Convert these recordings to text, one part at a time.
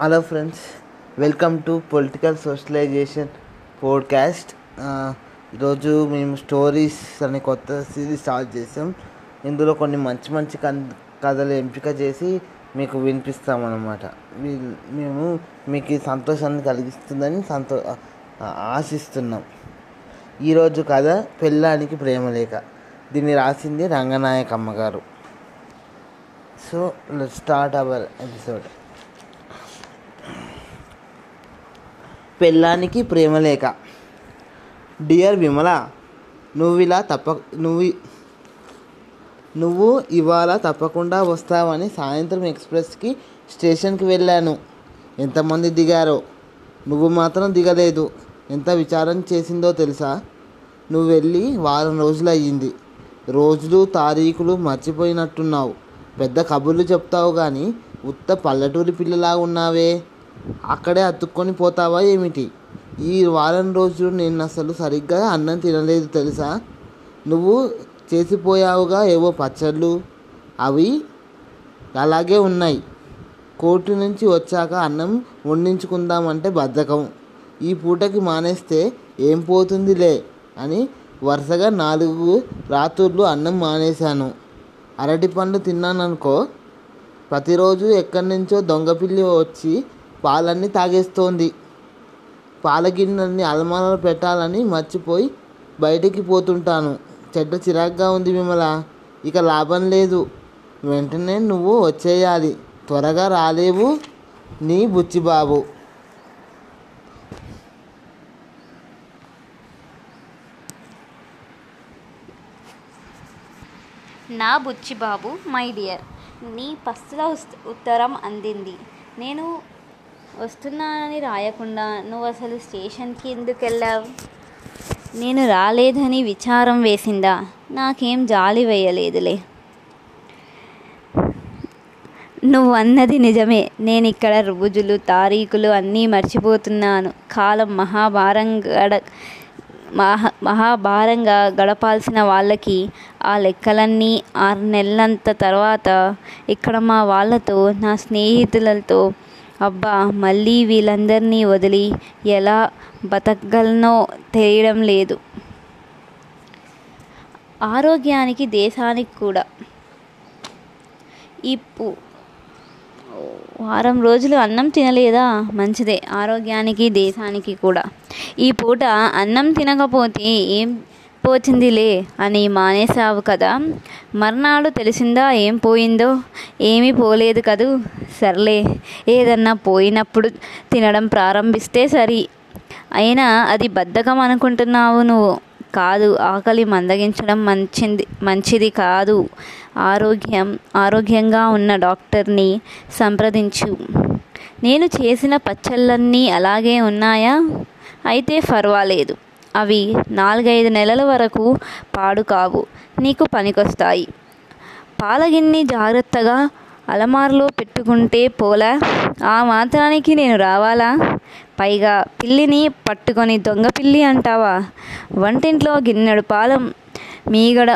Hello friends, welcome to political socialization podcast. ఈరోజు మేము stories అనే కొత్త సిరీస్ స్టార్ట్ చేసాం. ఇందులో కొన్ని మంచి కథలు ఎంపిక చేసి మీకు వినిపిస్తామన్నమాట. మేము మీకు సంతోషాన్ని కలిగిస్తుందని ఆశిస్తున్నాం. ఈరోజు కథ పెళ్ళానికి ప్రేమలేఖ. దీన్ని రాసింది రంగనాయకమ్మ గారు. So let's start our episode. పెళ్ళానికి ప్రేమలేఖ. డియర్ విమల, నువ్వు ఇవాళ తప్పకుండా వస్తావని సాయంత్రం ఎక్స్ప్రెస్కి స్టేషన్కి వెళ్ళాను. ఎంతమంది దిగారో, నువ్వు మాత్రం దిగలేదు. ఎంత విచారం చేసిందో తెలుసా? నువ్వు వెళ్ళి వారం రోజులు అయ్యింది. రోజులు తారీఖులు మర్చిపోయినట్టున్నావు. పెద్ద కబుర్లు చెప్తావు కానీ ఉత్త పల్లెటూరి పిల్లలా ఉన్నావే. అక్కడే అతుక్కొని పోతావా ఏమిటి? ఈ వారం రోజులు నేను అసలు సరిగ్గా అన్నం తినలేదు తెలుసా. నువ్వు చేసిపోయావుగా ఏవో పచ్చళ్ళు, అవి అలాగే ఉన్నాయి. కోర్టు నుంచి వచ్చాక అన్నం వండించుకుందామంటే బద్ధకం. ఈ పూటకి మానేస్తే ఏం పోతుందిలే అని వరుసగా 4 రాత్రులు అన్నం మానేశాను. అరటి పండ్లు తిన్నాననుకో, ప్రతిరోజు ఎక్కడి నుంచో దొంగపిల్లి వచ్చి పాలన్నీ తాగేస్తోంది. పాలగిన్నెల్ని అలమారాలు పెట్టాలని మర్చిపోయి బయటికి పోతుంటాను. చెడ్డ చిరాగ్గా ఉంది విమల. ఇక లాభం లేదు. వెంటనే నువ్వు వచ్చేయాలి. త్వరగా రాలేవు. నీ బుచ్చిబాబు. నా బుచ్చిబాబు, మై డియర్, నీ ఫస్ట్ల ఉత్తరం అందింది. నేను వస్తున్నానని రాయకుండా నువ్వు అసలు స్టేషన్కి ఎందుకు వెళ్ళావు? నేను రాలేదని విచారం వేసిందా? నాకేం జాలి వేయలేదులే. నువ్వు అన్నది నిజమే. నేను ఇక్కడ రోజులు తారీఖులు అన్నీ మర్చిపోతున్నాను. కాలం మహాభారంగా గడపాల్సిన వాళ్ళకి ఆ లెక్కలన్నీ 6 నెలలంత తర్వాత ఇక్కడ మా వాళ్ళతో, నా స్నేహితులతో, అబ్బా మళ్ళీ వీళ్ళందరినీ వదిలి ఎలా బతకగలనో తెలియడం లేదు. ఆరోగ్యానికి, దేశానికి కూడా. ఈ వారం రోజులు అన్నం తినలేదా? మంచిదే, ఆరోగ్యానికి దేశానికి కూడా. ఈ పూట అన్నం తినకపోతే ఏం పోచిందిలే అని మానేసావు కదా. మర్నాడు తెలిసిందా ఏం పోయిందో? ఏమీ పోలేదు కదూ. సర్లే, ఏదన్నా పోయినప్పుడు తినడం ప్రారంభిస్తే సరి. అయినా అది బద్ధకం అనుకుంటున్నావు నువ్వు. కాదు, ఆకలి మందగించడం మంచిది కాదు. ఆరోగ్యంగా ఉన్న డాక్టర్ని సంప్రదించు. నేను చేసిన పచ్చళ్ళన్నీ అలాగే ఉన్నాయా? అయితే పర్వాలేదు. అవి 4-5 నెలల వరకు పాడు కావు. నీకు పనికొస్తాయి. పాలగిన్ని జాగ్రత్తగా అలమారులో పెట్టుకుంటే పోలా. ఆ మాత్రానికి నేను రావాలా? పైగా పిల్లిని పట్టుకొని దొంగ పిల్లి అంటావా? వంటింట్లో గిన్నెడు పాలం మీగడ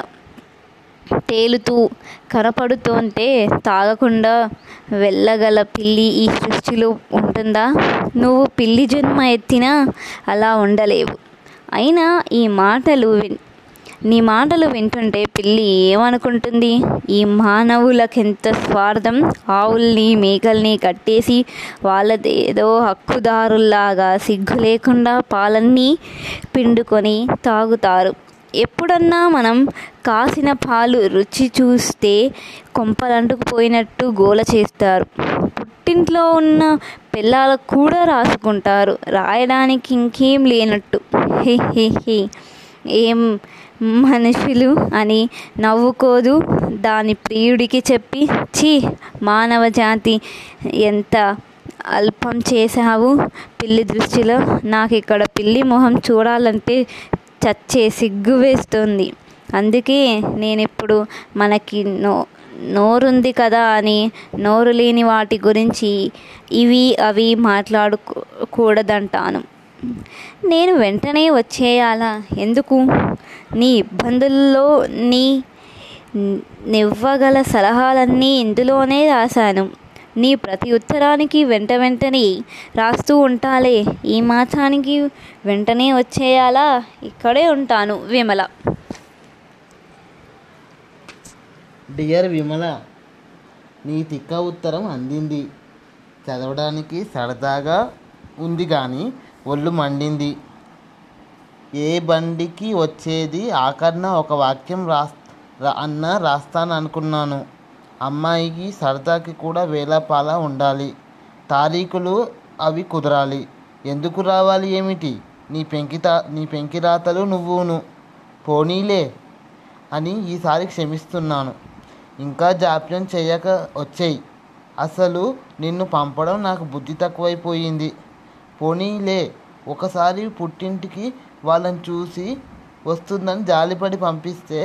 తేలుతూ కనపడుతుంటే తాగకుండా వెళ్ళగల పిల్లి ఈ సృష్టిలో ఉంటుందా? నువ్వు పిల్లి జన్మ ఎత్తినా అలా ఉండలేవు. అయినా నీ మాటలు వింటుంటే పిల్లి ఏమనుకుంటుంది? ఈ మానవులకెంత స్వార్థం. ఆవుల్ని మేకల్ని కట్టేసి వాళ్ళదేదో హక్కుదారుల్లాగా సిగ్గు లేకుండా పాలన్నీ పిండుకొని తాగుతారు. ఎప్పుడన్నా మనం కాసిన పాలు రుచి చూస్తే కొంపలంటుకుపోయినట్టు గోల చేస్తారు. పుట్టింట్లో ఉన్న పిల్లలకు కూడా రాసుకుంటారు. రాయడానికి ఇంకేం లేనట్టు. హే హే హే, ఏం మనుషులు అని నవ్వుకోదు. దాని ప్రియుడికి చెప్పి, ఛీ మానవ జాతి ఎంత అల్పం చేశావు పిల్లి దృష్టిలో. నాకు ఇక్కడ పిల్లి మొహం చూడాలంటే చచ్చే సిగ్గు వేస్తుంది. అందుకే నేనిప్పుడు మనకి నోరుంది కదా అని నోరు లేని వాటి గురించి ఇవి అవి మాట్లాడకూడదంటాను. నేను వెంటనే వచ్చేయాలా? ఎందుకు? నీ ఇబ్బందుల్లో నివ్వగల సలహాలన్నీ ఇందులోనే రాశాను. నీ ప్రతి ఉత్తరానికి వెంట వెంటనే రాస్తూ ఉంటాలే, ఈ మాసానికి వెంటనే వచ్చేయాలా, ఇక్కడే ఉంటాను. విమల. డియర్ విమల, నీ తిక్క ఉత్తరం అందింది. చదవడానికి సరదాగా ఉంది కానీ ఒళ్ళు మండింది. ఏ బండికి వచ్చేది ఆఖరిన ఒక వాక్యం రాస్తాను అనుకున్నాను. అమ్మాయికి సరదాకి కూడా వేళపాలా ఉండాలి, తారీఖులు అవి కుదరాలి. ఎందుకు రావాలి ఏమిటి నీ పెంకిరాతలు నువ్వును. పోనీలే అని ఈసారి క్షమిస్తున్నాను. ఇంకా జాప్యం చేయక వచ్చేయి. అసలు నిన్ను పంపడం నాకు బుద్ధి తక్కువైపోయింది. పోనీలే, ఒకసారి పుట్టింటికి వాళ్ళని చూసి వస్తుందని జాలిపడి పంపిస్తే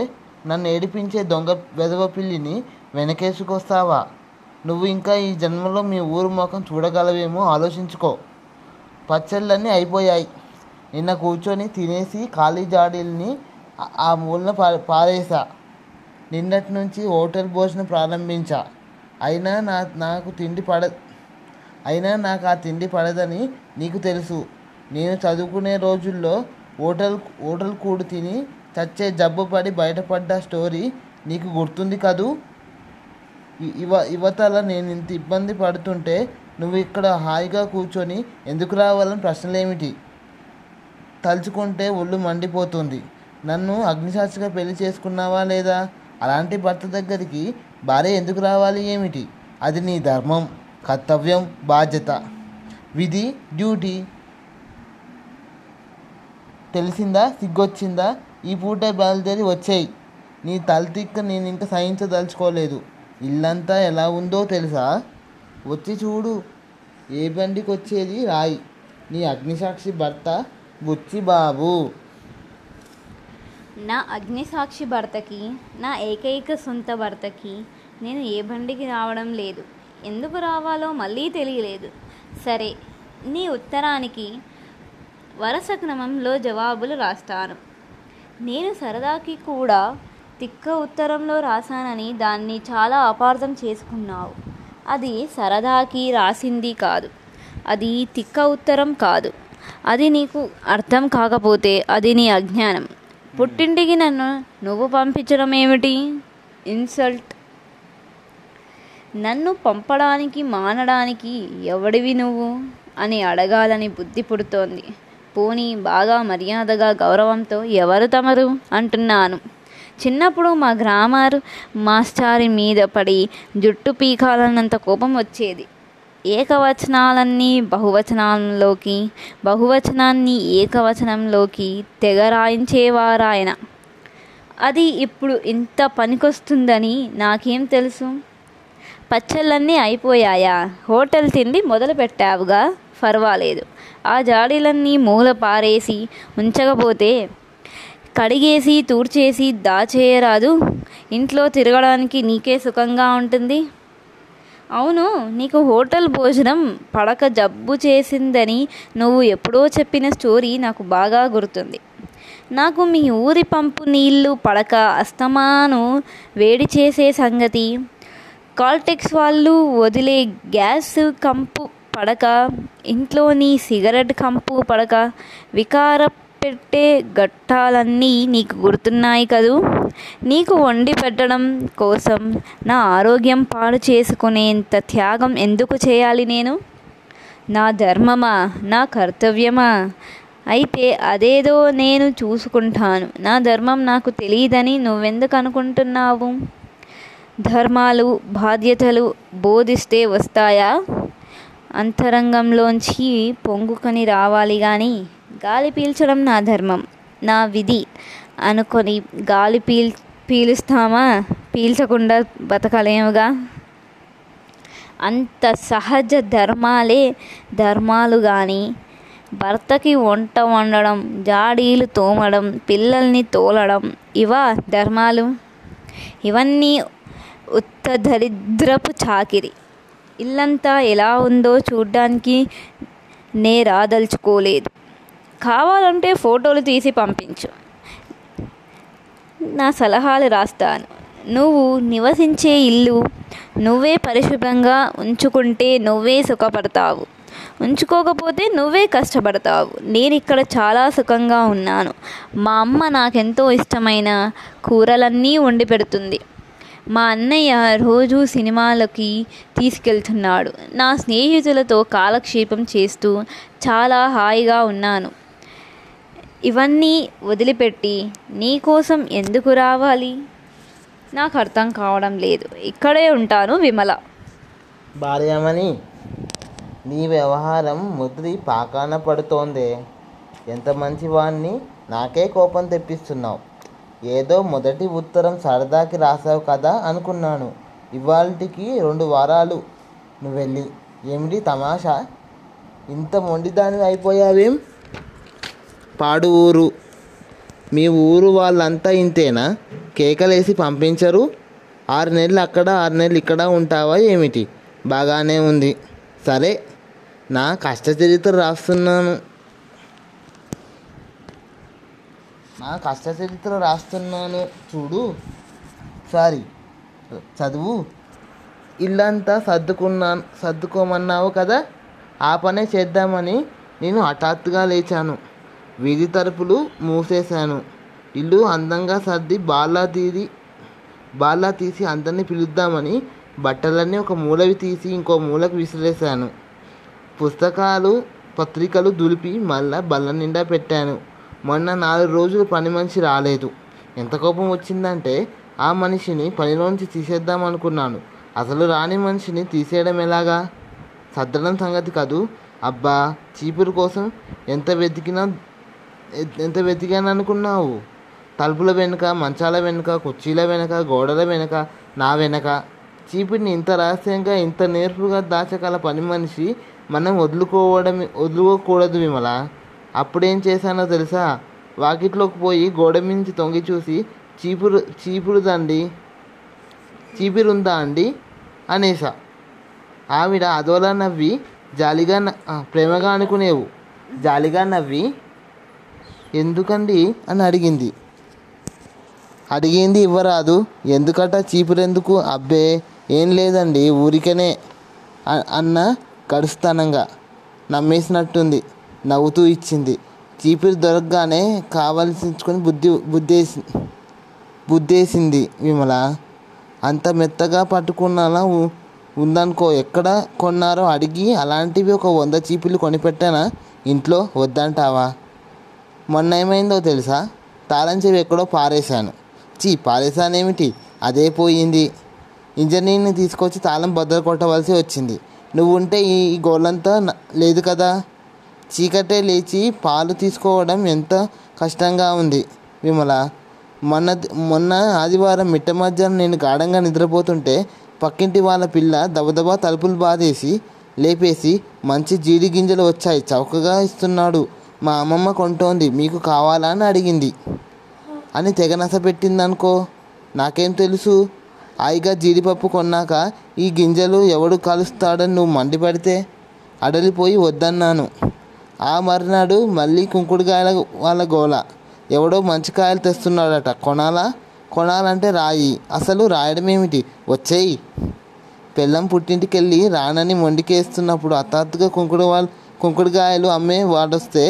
నన్ను ఏడిపించే దొంగ వెధవ పిల్లిని వెనకేసుకొస్తావా? నువ్వు ఇంకా ఈ జన్మలో మీ ఊరు ముఖం చూడగలవేమో ఆలోచించుకో. పచ్చళ్ళన్నీ అయిపోయాయి. నిన్న కూర్చొని తినేసి ఖాళీ జాడీల్ని ఆ మూలన పారేసా. నిన్నటి నుంచి హోటల్ భోజనం ప్రారంభించా. అయినా నాకు ఆ తిండి పడదని నీకు తెలుసు. నేను చదువుకునే రోజుల్లో హోటల్ కూడు తిని చచ్చే జబ్బుపడి బయటపడ్డ స్టోరీ నీకు గుర్తుంది కదూ. యువతల నేను ఇంత ఇబ్బంది పడుతుంటే నువ్వు ఇక్కడ హాయిగా కూర్చొని ఎందుకు రావాలని ప్రశ్నలేమిటి? తలుచుకుంటే ఒళ్ళు మండిపోతుంది. నన్ను అగ్నిశాస్త్రిగా పెళ్లి చేసుకున్నావా లేదా? అలాంటి భర్త దగ్గరికి భార్య ఎందుకు రావాలి ఏమిటి? అది నీ ధర్మం, కర్తవ్యం, బాధ్యత, విధి, డ్యూటీ. తెలిసిందా? సిగ్గొచ్చిందా? ఈ పూటే బయలుదేరి వచ్చేయి. నీ తలతిక్క నేను ఇంకా సహించదలుచుకోలేదు. ఇల్లంతా ఎలా ఉందో తెలుసా? వచ్చి చూడు. ఏ బండికి వచ్చేది రాయి. నీ అగ్నిసాక్షి భర్త బుచ్చిబాబు. నా అగ్నిసాక్షి భర్తకి, నా ఏకైక సొంత భర్తకి నేను ఏ బండికి రావడం లేదు. ఎందుకు రావాలో మళ్ళీ తెలియలేదు. సరే, నీ ఉత్తరానికి వరుస క్రమంలో జవాబులు రాస్తాను. నేను సరదాకి కూడా తిక్క ఉత్తరంలో రాశానని దాన్ని చాలా అపార్థం చేసుకున్నావు. అది సరదాకి రాసింది కాదు. అది తిక్క ఉత్తరం కాదు. అది నీకు అర్థం కాకపోతే అది నీ అజ్ఞానం. పుట్టింటికి నన్ను నువ్వు పంపించడం ఏమిటి? ఇన్సల్ట్. నన్ను పంపడానికి మానడానికి ఎవడివి నువ్వు అని అడగాలని బుద్ధి పుడుతోంది. పోనీ బాగా మర్యాదగా గౌరవంతో ఎవరు తమరు అంటున్నాను. చిన్నప్పుడు మా గ్రామర్ మాస్టారి మీద పడి జుట్టు పీకాలన్నంత కోపం వచ్చేది. ఏకవచనాలన్నీ బహువచనంలోకి, బహువచనాన్ని ఏకవచనంలోకి తెగ రాయించేవారాయన. అది ఇప్పుడు ఇంత పనికొస్తుందని నాకేం తెలుసు? పచ్చళ్ళన్నీ అయిపోయాయా? హోటల్ తిండి మొదలు పెట్టావుగా, పర్వాలేదు. ఆ జాడీలన్నీ మూల పారేసి ఉంచకపోతే కడిగేసి తూర్చేసి దాచేయరాదు. ఇంట్లో తిరగడానికి నీకే సుఖంగా ఉంటుంది. అవును, నీకు హోటల్ భోజనం పడక జబ్బు చేసిందని నువ్వు ఎప్పుడో చెప్పిన స్టోరీ నాకు బాగా గుర్తుంది. నాకు మీ ఊరి పంపు నీళ్లు పడక అస్తమాను వేడి చేసే సంగతి, కాల్టెక్స్ వాళ్ళు వదిలే గ్యాస్ కంపు పడక, ఇంట్లోని సిగరెట్ కంపు పడక, వికార పెట్టే ఘట్టాలన్నీ నీకు గుర్తున్నాయి కదూ. నీకు వండి పెట్టడం కోసం నా ఆరోగ్యం పాడు చేసుకునేంత త్యాగం ఎందుకు చేయాలి నేను? నా ధర్మమా? నా కర్తవ్యమా? అయితే అదేదో నేను చూసుకుంటాను. నా ధర్మం నాకు తెలియదని నువ్వెందుకు అనుకుంటున్నావు? ధర్మాలు బాధ్యతలు బోధిస్తే వస్తాయా? అంతరంగంలోంచి పొంగుకొని రావాలి కానీ గాలి పీల్చడం నా ధర్మం, నా విధి అనుకొని గాలి పీలుస్తామా? పీల్చకుండా బతకలేముగా. అంత సహజ ధర్మాలే ధర్మాలు కానీ భర్తకి వంట వండడం, జాడీలు తోమడం, పిల్లల్ని తోలడం ఇవా ధర్మాలు? ఇవన్నీ ఉత్త దరిద్రపు చాకిరి. ఇల్లంతా ఎలా ఉందో చూడ్డానికి నే రాదలుచుకోలేదు. కావాలంటే ఫోటోలు తీసి పంపించు. నా సలహాలు రాస్తాను. నువ్వు నివసించే ఇల్లు నువ్వే పరిశుభ్రంగా ఉంచుకుంటే నువ్వే సుఖపడతావు, ఉంచుకోకపోతే నువ్వే కష్టపడతావు. నేను ఇక్కడ చాలా సుఖంగా ఉన్నాను. మా అమ్మ నాకెంతో ఇష్టమైన కూరలన్నీ వండి పెడుతుంది. మా అన్నయ్య రోజు సినిమాలకి తీసుకెళ్తున్నాడు. నా స్నేహితులతో కాలక్షేపం చేస్తూ చాలా హాయిగా ఉన్నాను. ఇవన్నీ వదిలిపెట్టి నీకోసం ఎందుకు రావాలి? నాకు అర్థం కావడం లేదు. ఇక్కడే ఉంటాను విమల. భార్యమణి, నీ వ్యవహారం ముద్రి పాకాన పడుతోందే. ఎంత మంచివాణ్ణి నాకే కోపం తెప్పిస్తున్నావు. ఏదో మొదటి ఉత్తరం సరదాకి రాసావు కదా అనుకున్నాను. ఇవాళకి 2 వారాలు నువ్వెళ్ళి. ఏమిటి తమాషా, ఇంత మొండిదాని అయిపోయావేం? పాడు ఊరు, మీ ఊరు వాళ్ళంతా ఇంతేనా? కేకలేసి పంపించరు? 6 నెలలు అక్కడ 6 నెలలు ఇక్కడ ఉంటావా ఏమిటి? బాగానే ఉంది. సరే, నా కష్టచరిత్ర రాస్తున్నాను. చూడు, సారీ చదువు. ఇల్లంతా సర్దుకోమన్నావు కదా, ఆ పనే చేద్దామని నేను హఠాత్తుగా లేచాను. వీధి తలుపులు మూసేశాను. ఇల్లు అందంగా సర్ది బాల్లా తీసి అందరినీ పిలుద్దామని బట్టలన్నీ ఒక మూలవి తీసి ఇంకో మూలకు విసిరేశాను. పుస్తకాలు పత్రికలు దులిపి మళ్ళా బల్ల నిండా పెట్టాను. మొన్న 4 రోజులు పని మనిషి రాలేదు. ఎంత కోపం వచ్చిందంటే ఆ మనిషిని పనిలోంచి తీసేద్దాం అనుకున్నాను. అసలు రాని మనిషిని తీసేయడం ఎలాగా? సర్దడం సంగతి కాదు. అబ్బా, చీపురు కోసం ఎంత వెతికాను అనుకున్నావు? తలుపుల వెనుక, మంచాల వెనుక, కుర్చీల వెనుక, గోడల వెనుక, నా వెనుక. చీపుడిని ఇంత రహస్యంగా ఇంత నేర్పుగా దాచగల పని మనిషి మనం వదులుకోకూడదు విమల. అప్పుడేం చేశానో తెలుసా? వాకిట్లోకి పోయి గోడ మించి తొంగి చూసి చీపురుందా అండి అనేసా. ఆవిడ అదోలా నవ్వి జాలిగా నవ్వి ఎందుకండి అని అడిగింది ఇవ్వరాదు. ఎందుకట చీపురెందుకు? అబ్బే ఏం లేదండి, ఊరికనే అన్న కడుస్తానంగా నమ్మేసినట్టుంది. నవ్వుతూ ఇచ్చింది. చీపురు దొరకగానే కావలసించుకొని బుద్ధేసింది విమల. అంత మెత్తగా పట్టుకున్నలా ఉందనుకో. ఎక్కడ కొన్నారో అడిగి అలాంటివి 100 చీపులు కొనిపెట్టానా ఇంట్లో? వద్దంటావా? మొన్న ఏమైందో తెలుసా? తాళం చెవి ఎక్కడో పారేశాను. పారేశానేమిటి, అదే పోయింది. ఇంజనీర్ని తీసుకొచ్చి తాళం బద్దలు కొట్టవలసి వచ్చింది. నువ్వు ఉంటే ఈ గోలంతా లేదు కదా. చీకటే లేచి పాలు తీసుకోవడం ఎంత కష్టంగా ఉంది విమల. మొన్న ఆదివారం మిట్ట మధ్యాహ్నం నేను గాఢంగా నిద్రపోతుంటే పక్కింటి వాళ్ళ పిల్ల దబదబా తలుపులు బాధేసి లేపేసి, మంచి జీడి గింజలు వచ్చాయి, చౌకగా ఇస్తున్నాడు, మా అమ్మమ్మ కొంటోంది, మీకు కావాలా అని అడిగింది అని తెగనస పెట్టిందనుకో. నాకేం తెలుసు? హాయిగా జీడిపప్పు కొన్నాక ఈ గింజలు ఎవడు కలుస్తాడని నువ్వు మండిపడితే అడలిపోయి వద్దన్నాను. ఆ మర్నాడు మళ్ళీ కుంకుడుకాయల వాళ్ళ గోల. ఎవడో మంచి కాయలు తెస్తున్నాడట. కొనాలంటే రాయి. అసలు రాయడం ఏమిటి, వచ్చేయి. పెళ్ళం పుట్టింటికి వెళ్ళి రానని మొండికేస్తున్నప్పుడు హఠాత్తుగా కుంకుడుకాయలు అమ్మే వాడొస్తే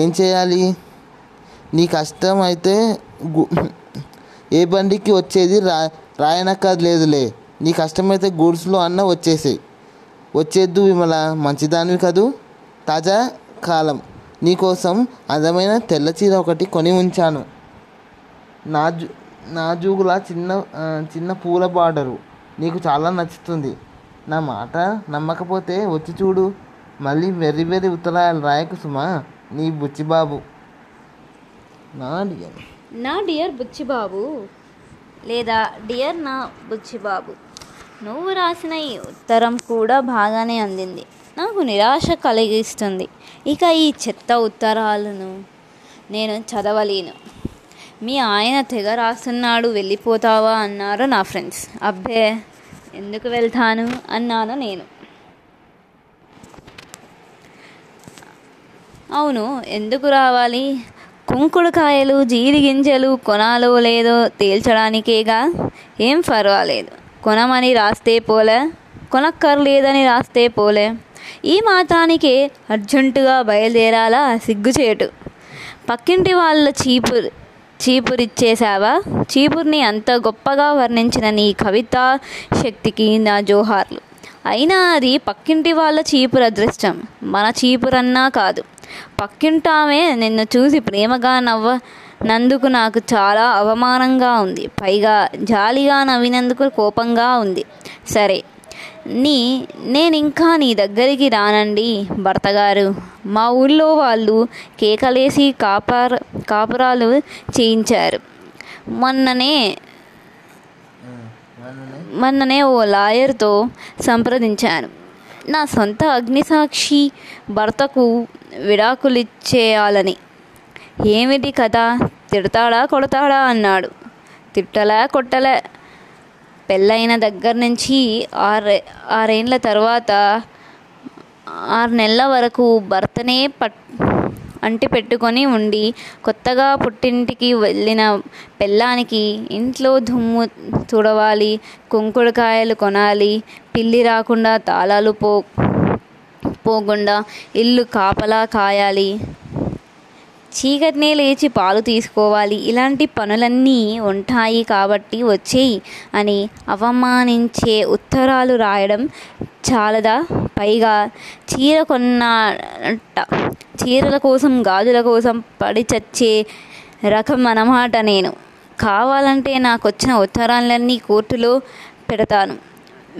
ఏం చేయాలి? నీ కష్టం అయితే ఏ బండికి వచ్చేది? రాయనక్కర్లేదులే. నీ కష్టమైతే గూడ్స్లో అన్న వచ్చేద్దు విమల, మంచిదానివి కదూ. తాజా కాలం నీకోసం అందమైన తెల్ల చీర ఒకటి కొని ఉంచాను. నాజూగుల చిన్న పూల బార్డరు, నీకు చాలా నచ్చుతుంది. నా మాట నమ్మకపోతే వచ్చి చూడు. మళ్ళీ వెర్రి వెర్రి ఉత్తరాలు రాయకు సుమా. నీ బుచ్చిబాబు. నా డియర్ బుచ్చిబాబు లేదా డియర్ నా బుచ్చిబాబు, నువ్వు రాసిన ఈ ఉత్తరం కూడా బాగానే అందింది. నాకు నిరాశ కలిగిస్తుంది. ఇక ఈ చెత్త ఉత్తరాలను నేను చదవలేను. మీ ఆయన తెగ రాస్తున్నాడు, వెళ్ళిపోతావా అన్నారు నా ఫ్రెండ్స్. అబ్బే, ఎందుకు వెళ్తాను అన్నాను నేను. అవును, ఎందుకు రావాలి? కుంకుడుకాయలు, జీడి గింజలు కొనాలో లేదో తేల్చడానికేగా. ఏం పర్వాలేదు, కొనమని రాస్తే పోలే, కొనక్కర్లేదని రాస్తే పోలే. ఈ మాత్రానికే అర్జెంటుగా బయలుదేరాలా సిగ్గుచేటు. పక్కింటి వాళ్ళ చీపురిచ్చేసావా? చీపుర్ని అంత గొప్పగా వర్ణించిన నీ కవితా శక్తికి నా జోహార్లు. అయినా అది పక్కింటి వాళ్ళ చీపురు అదృష్టం, మన చీపురన్నా కాదు. పక్కింటామే నిన్ను చూసి ప్రేమగా నవ్వనందుకు నాకు చాలా అవమానంగా ఉంది, పైగా జాలిగా నవ్వినందుకు కోపంగా ఉంది. సరే, నేనింకా నీ దగ్గరికి రానండి భర్తగారు. మా ఊళ్ళో వాళ్ళు కేకలేసి కాపురాలు చేయించారు. మొన్ననే ఓ లాయర్తో సంప్రదించాను. నా సొంత అగ్నిసాక్షి భర్తకు విడాకులిచ్చేయాలని. ఏమిటి కథ, తిడతాడా కొడతాడా అన్నాడు. తిట్టలే కొట్టలే. పెళ్ళైన దగ్గర నుంచి ఆరేండ్ల తర్వాత 6 నెలల వరకు భర్తనే అంటి పెట్టుకొని ఉండి, కొత్తగా పుట్టింటికి వెళ్ళిన పెళ్ళానికి ఇంట్లో దుమ్ము తుడవాలి, కుంకుడుకాయలు కొనాలి, పిల్లి రాకుండా తాళాలు పోకుండా ఇల్లు కాపలా కాయాలి, చీకటినే లేచి పాలు తీసుకోవాలి. ఇలాంటి పనులన్నీ ఉంటాయి కాబట్టి వచ్చేయి అని అవమానించే ఉత్తరాలు రాయడం చాలదా, పైగా చీరల కోసం గాజుల కోసం పడి చచ్చే రకం అన్నమాట నేను. కావాలంటే నాకు వచ్చిన ఉత్తరాలన్నీ కోర్టులో పెడతాను.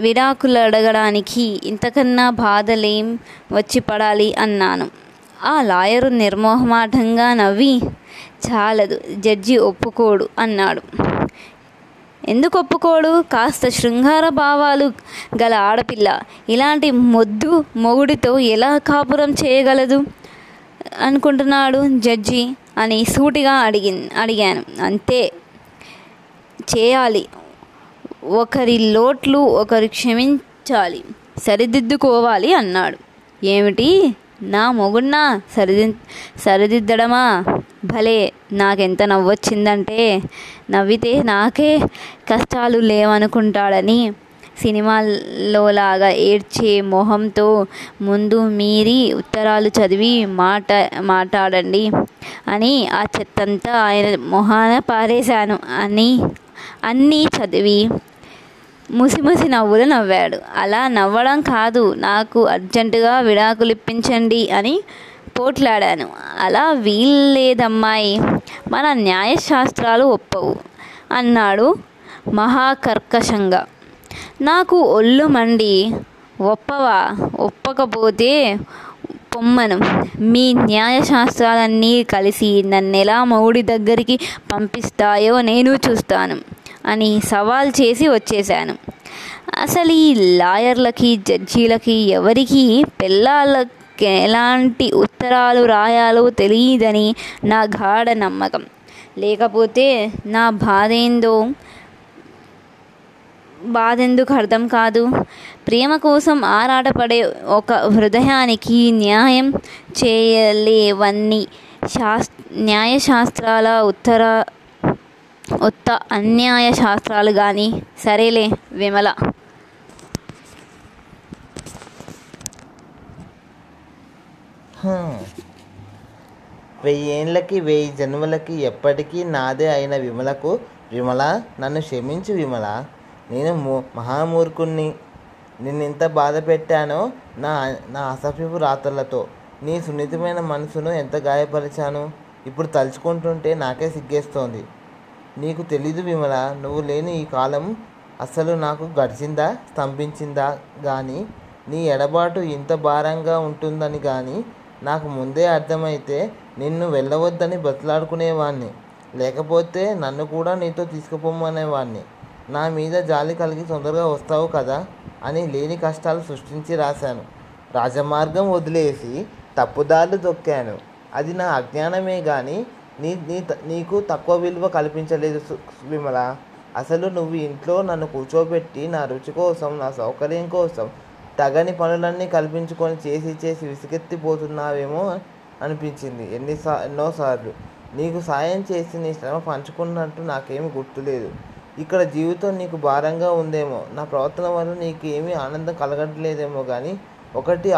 విడాకులు అడగడానికి ఇంతకన్నా బాధలేం వచ్చి పడాలి అన్నాను. ఆ లాయరు నిర్మోహమాటంగా నవ్వి, చాలదు, జడ్జి ఒప్పుకోడు అన్నాడు. ఎందుకు ఒప్పుకోడు? కాస్త శృంగార భావాలు గల ఆడపిల్ల ఇలాంటి మొద్దు మొగుడితో ఎలా కాపురం చేయగలదు అనుకుంటున్నాడు జడ్జి అని సూటిగా అడిగాను. అంతే చేయాలి, ఒకరి లోట్లు ఒకరు క్షమించాలి, సరిదిద్దుకోవాలి అన్నాడు. ఏమిటి, నా మొగుడినా సరిదిద్దడమా? భలే, నాకెంత నవ్వొచ్చిందంటే, నవ్వితే నాకే కష్టాలు లేవనుకుంటాడని సినిమాలోలాగా ఏడ్చే మొహంతో, ముందు మీరి ఉత్తరాలు చదివి మాట్లాడండి అని ఆ చెత్తంతా ఆయన మొహాన పారేశాను అని అన్నీ చదివి ముసిముసి నవ్వులు నవ్వాడు. అలా నవ్వడం కాదు, నాకు అర్జెంటుగా విడాకులిప్పించండి అని పోట్లాడాను. అలా వీల్లేదమ్మాయి, మన న్యాయశాస్త్రాలు ఒప్పవు అన్నాడు మహాకర్కశంగా. నాకు ఒళ్ళు మండి, ఒప్పవా, ఒప్పకపోతే పొమ్మను, మీ న్యాయశాస్త్రాలన్నీ కలిసి నన్నెలా మౌడి దగ్గరికి పంపిస్తాయో నేను చూస్తాను అని సవాల్ చేసి వచ్చేశాను. అసలు ఈ లాయర్లకి, జడ్జీలకి, ఎవరికి పెళ్ళాళ్ళకి ఎలాంటి ఉత్తరాలు రాయాలో తెలియదని నా గాఢ నమ్మకం. లేకపోతే నా బాధెందుకు అర్థం కాదు. ప్రేమ కోసం ఆరాటపడే ఒక హృదయానికి న్యాయం చేయలేవన్నీ న్యాయశాస్త్రాల అన్యాయ శాస్త్రాలు కానీ. సరేలే విమల, వెయ్యేళ్ళకి 1000 జన్మలకి ఎప్పటికీ నాదే అయిన విమలకు, విమల నన్ను క్షమించు విమల, నేను మహామూర్ఖుణ్ణి, నిన్నెంత బాధ పెట్టానో నా అసభ్యపు రాతలతో, నీ సున్నితమైన మనసును ఎంత గాయపరిచాను. ఇప్పుడు తలుచుకుంటుంటే నాకే సిగ్గేస్తోంది. నీకు తెలీదు విమల, నువ్వు లేని ఈ కాలం అస్సలు నాకు గడిచిందా స్తంభించిందా కానీ, నీ ఎడబాటు ఇంత భారంగా ఉంటుందని కానీ నాకు ముందే అర్థమైతే నిన్ను వెళ్ళవద్దని బతిలాడుకునేవాణ్ణి, లేకపోతే నన్ను కూడా నీతో తీసుకుపోమనేవాణ్ణి. నా మీద జాలి కలిగి తొందరగా వస్తావు కదా అని లేని కష్టాలు సృష్టించి రాశాను. రాజమార్గం వదిలేసి తప్పుదారులు దొక్కాను. అది నా అజ్ఞానమే కానీ నీకు తక్కువ విలువ కల్పించలేదు విమల. అసలు నువ్వు ఇంట్లో నన్ను కూర్చోబెట్టి నా రుచి కోసం, నా సౌకర్యం కోసం తగని పనులన్నీ కల్పించుకొని చేసి విసుగెత్తిపోతున్నావేమో అనిపించింది ఎన్నోసార్లు. నీకు సాయం చేసి నీ శ్రమ పంచుకున్నట్టు నాకేమి గుర్తులేదు. ఇక్కడ జీవితం నీకు భారంగా ఉందేమో, నా ప్రవర్తన వల్ల నీకు ఏమీ ఆనందం కలగట్లేదేమో, కానీ ఒకటే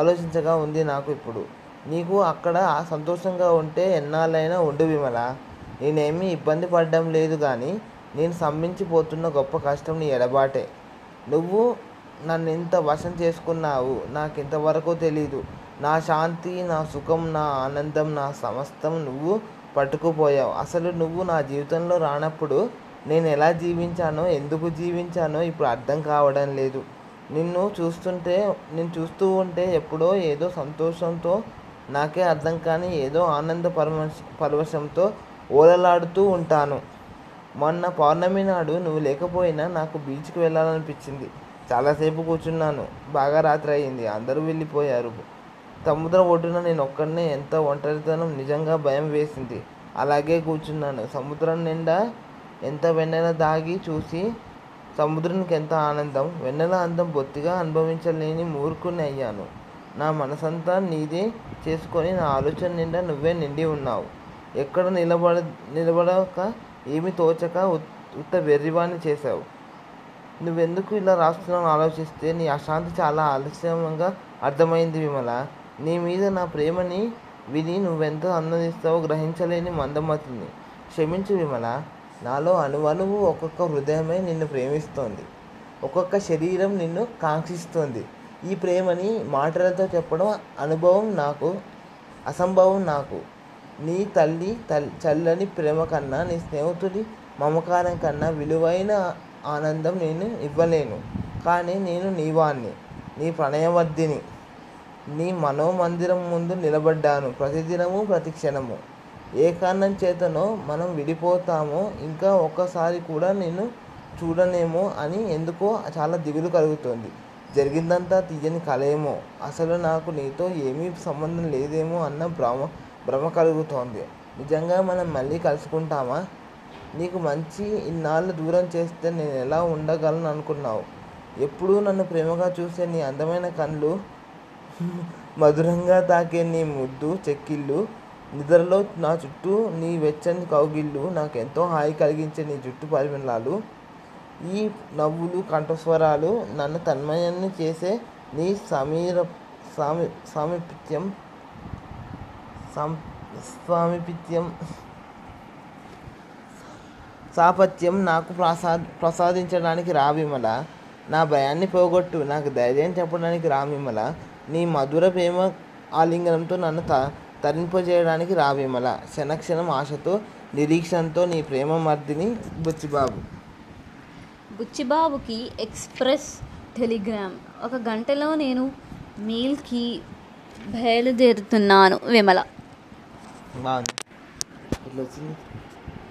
ఆలోచించగా ఉంది నాకు ఇప్పుడు. నీకు అక్కడ సంతోషంగా ఉంటే ఎన్నాళ్ళైనా ఉండు విమల. నేనేమీ ఇబ్బంది పడడం లేదు, కానీ నేను సంభించిపోతున్న గొప్ప కష్టం నీ ఎడబాటే. నువ్వు నన్ను ఇంత వశం చేసుకున్నావు నాకు ఇంతవరకు తెలీదు. నా శాంతి, నా సుఖం, నా ఆనందం, నా సమస్తం నువ్వు పట్టుకుపోయావు. అసలు నువ్వు నా జీవితంలో రానప్పుడు నేను ఎలా జీవించానో, ఎందుకు జీవించానో ఇప్పుడు అర్థం కావడం లేదు. నిన్ను చూస్తూ ఉంటే ఎప్పుడో ఏదో సంతోషంతో, నాకే అర్థం కానీ ఏదో ఆనంద పరవశంతో ఓలలాడుతూ ఉంటాను. మొన్న పౌర్ణమి నాడు నువ్వు లేకపోయినా నాకు బీచ్కి వెళ్ళాలనిపించింది. చాలాసేపు కూర్చున్నాను. బాగా రాత్రి అయింది, అందరూ వెళ్ళిపోయారు. సముద్రం ఒడ్డున నేను ఒక్కడనే. ఎంత ఒంటరితనం, నిజంగా భయం వేసింది. అలాగే కూర్చున్నాను. సముద్రం నిండా ఎంత వెన్నెల దాగి చూసి సముద్రానికి ఎంత ఆనందం, వెన్నెల అందం బొత్తిగా అనుభవించలేని మూర్ఖుని అయ్యాను. నా మనసంతా నీదే చేసుకొని నా ఆలోచన నిండా నువ్వే నిండి ఉన్నావు. ఎక్కడ నిలబడక ఏమి తోచక ఉత్త వెర్రివాణి చేశావు. నువ్వెందుకు ఇలా రాస్తున్నావు ఆలోచిస్తే నీ అశాంతి చాలా ఆలస్యంగా అర్థమైంది విమల. నీ మీద నా ప్రేమని విని నువ్వెంత ఆనందిస్తావో గ్రహించలేని మందమతిని. క్షమించు విమల, నాలో అణువణువు ఒక్కొక్క హృదయమే నిన్ను ప్రేమిస్తోంది, ఒక్కొక్క శరీరం నిన్ను కాంక్షిస్తోంది. ఈ ప్రేమని మాటలతో చెప్పడం అసంభవం నాకు. నీ తల్లి చల్లని ప్రేమ కన్నా, నీ స్నేహితుడి మమకారం కన్నా విలువైన ఆనందం నేను ఇవ్వలేను. కానీ నేను నీవాణ్ణి, నీ ప్రణయవర్ధిని, నీ మనోమందిరం ముందు నిలబడ్డాను. ప్రతిదినము, ప్రతి క్షణము. ఏ కారణం చేతనో మనం విడిపోతామో, ఇంకా ఒక్కసారి కూడా నేను చూడనేమో అని ఎందుకో చాలా దిగులు కలుగుతోంది. జరిగిందంతా తీయని కలేమో, అసలు నాకు నీతో ఏమీ సంబంధం లేదేమో అన్న భ్రమ కలుగుతోంది. నిజంగా మనం మళ్ళీ కలుసుకుంటామా? నీకు మంచి ఇన్నాళ్ళు దూరం చేస్తే నేను ఎలా ఉండగలను అనుకున్నావు? ఎప్పుడూ నన్ను ప్రేమగా చూసే నీ అందమైన కళ్ళు, మధురంగా తాకే నీ ముద్దు చెక్కిళ్ళు, నిద్రలో నా చుట్టూ నీ వెచ్చని కౌగిళ్ళు, నాకెంతో హాయి కలిగించే నీ జుట్టు పరిమళాలు, ఈ నవ్వులు, కంఠస్వరాలు, నన్ను తన్మయాన్ని చేసే నీ సామీప్యం సాపత్యం నాకు ప్రసాదించడానికి రా విమల. నా భయాన్ని పోగొట్టు, నాకు ధైర్యం చెప్పడానికి రా విమల. నీ మధుర ప్రేమ ఆలింగనంతో నన్ను తరింపజేయడానికి రా విమల. క్షణక్షణం ఆశతో, నిరీక్షణతో నీ ప్రేమ మర్దిని బుచ్చిబాబు. బుచ్చిబాబుకి ఎక్స్ప్రెస్ టెలిగ్రామ్. 1 గంటలో నేను మీల్కి బయలుదేరుతున్నాను విమల.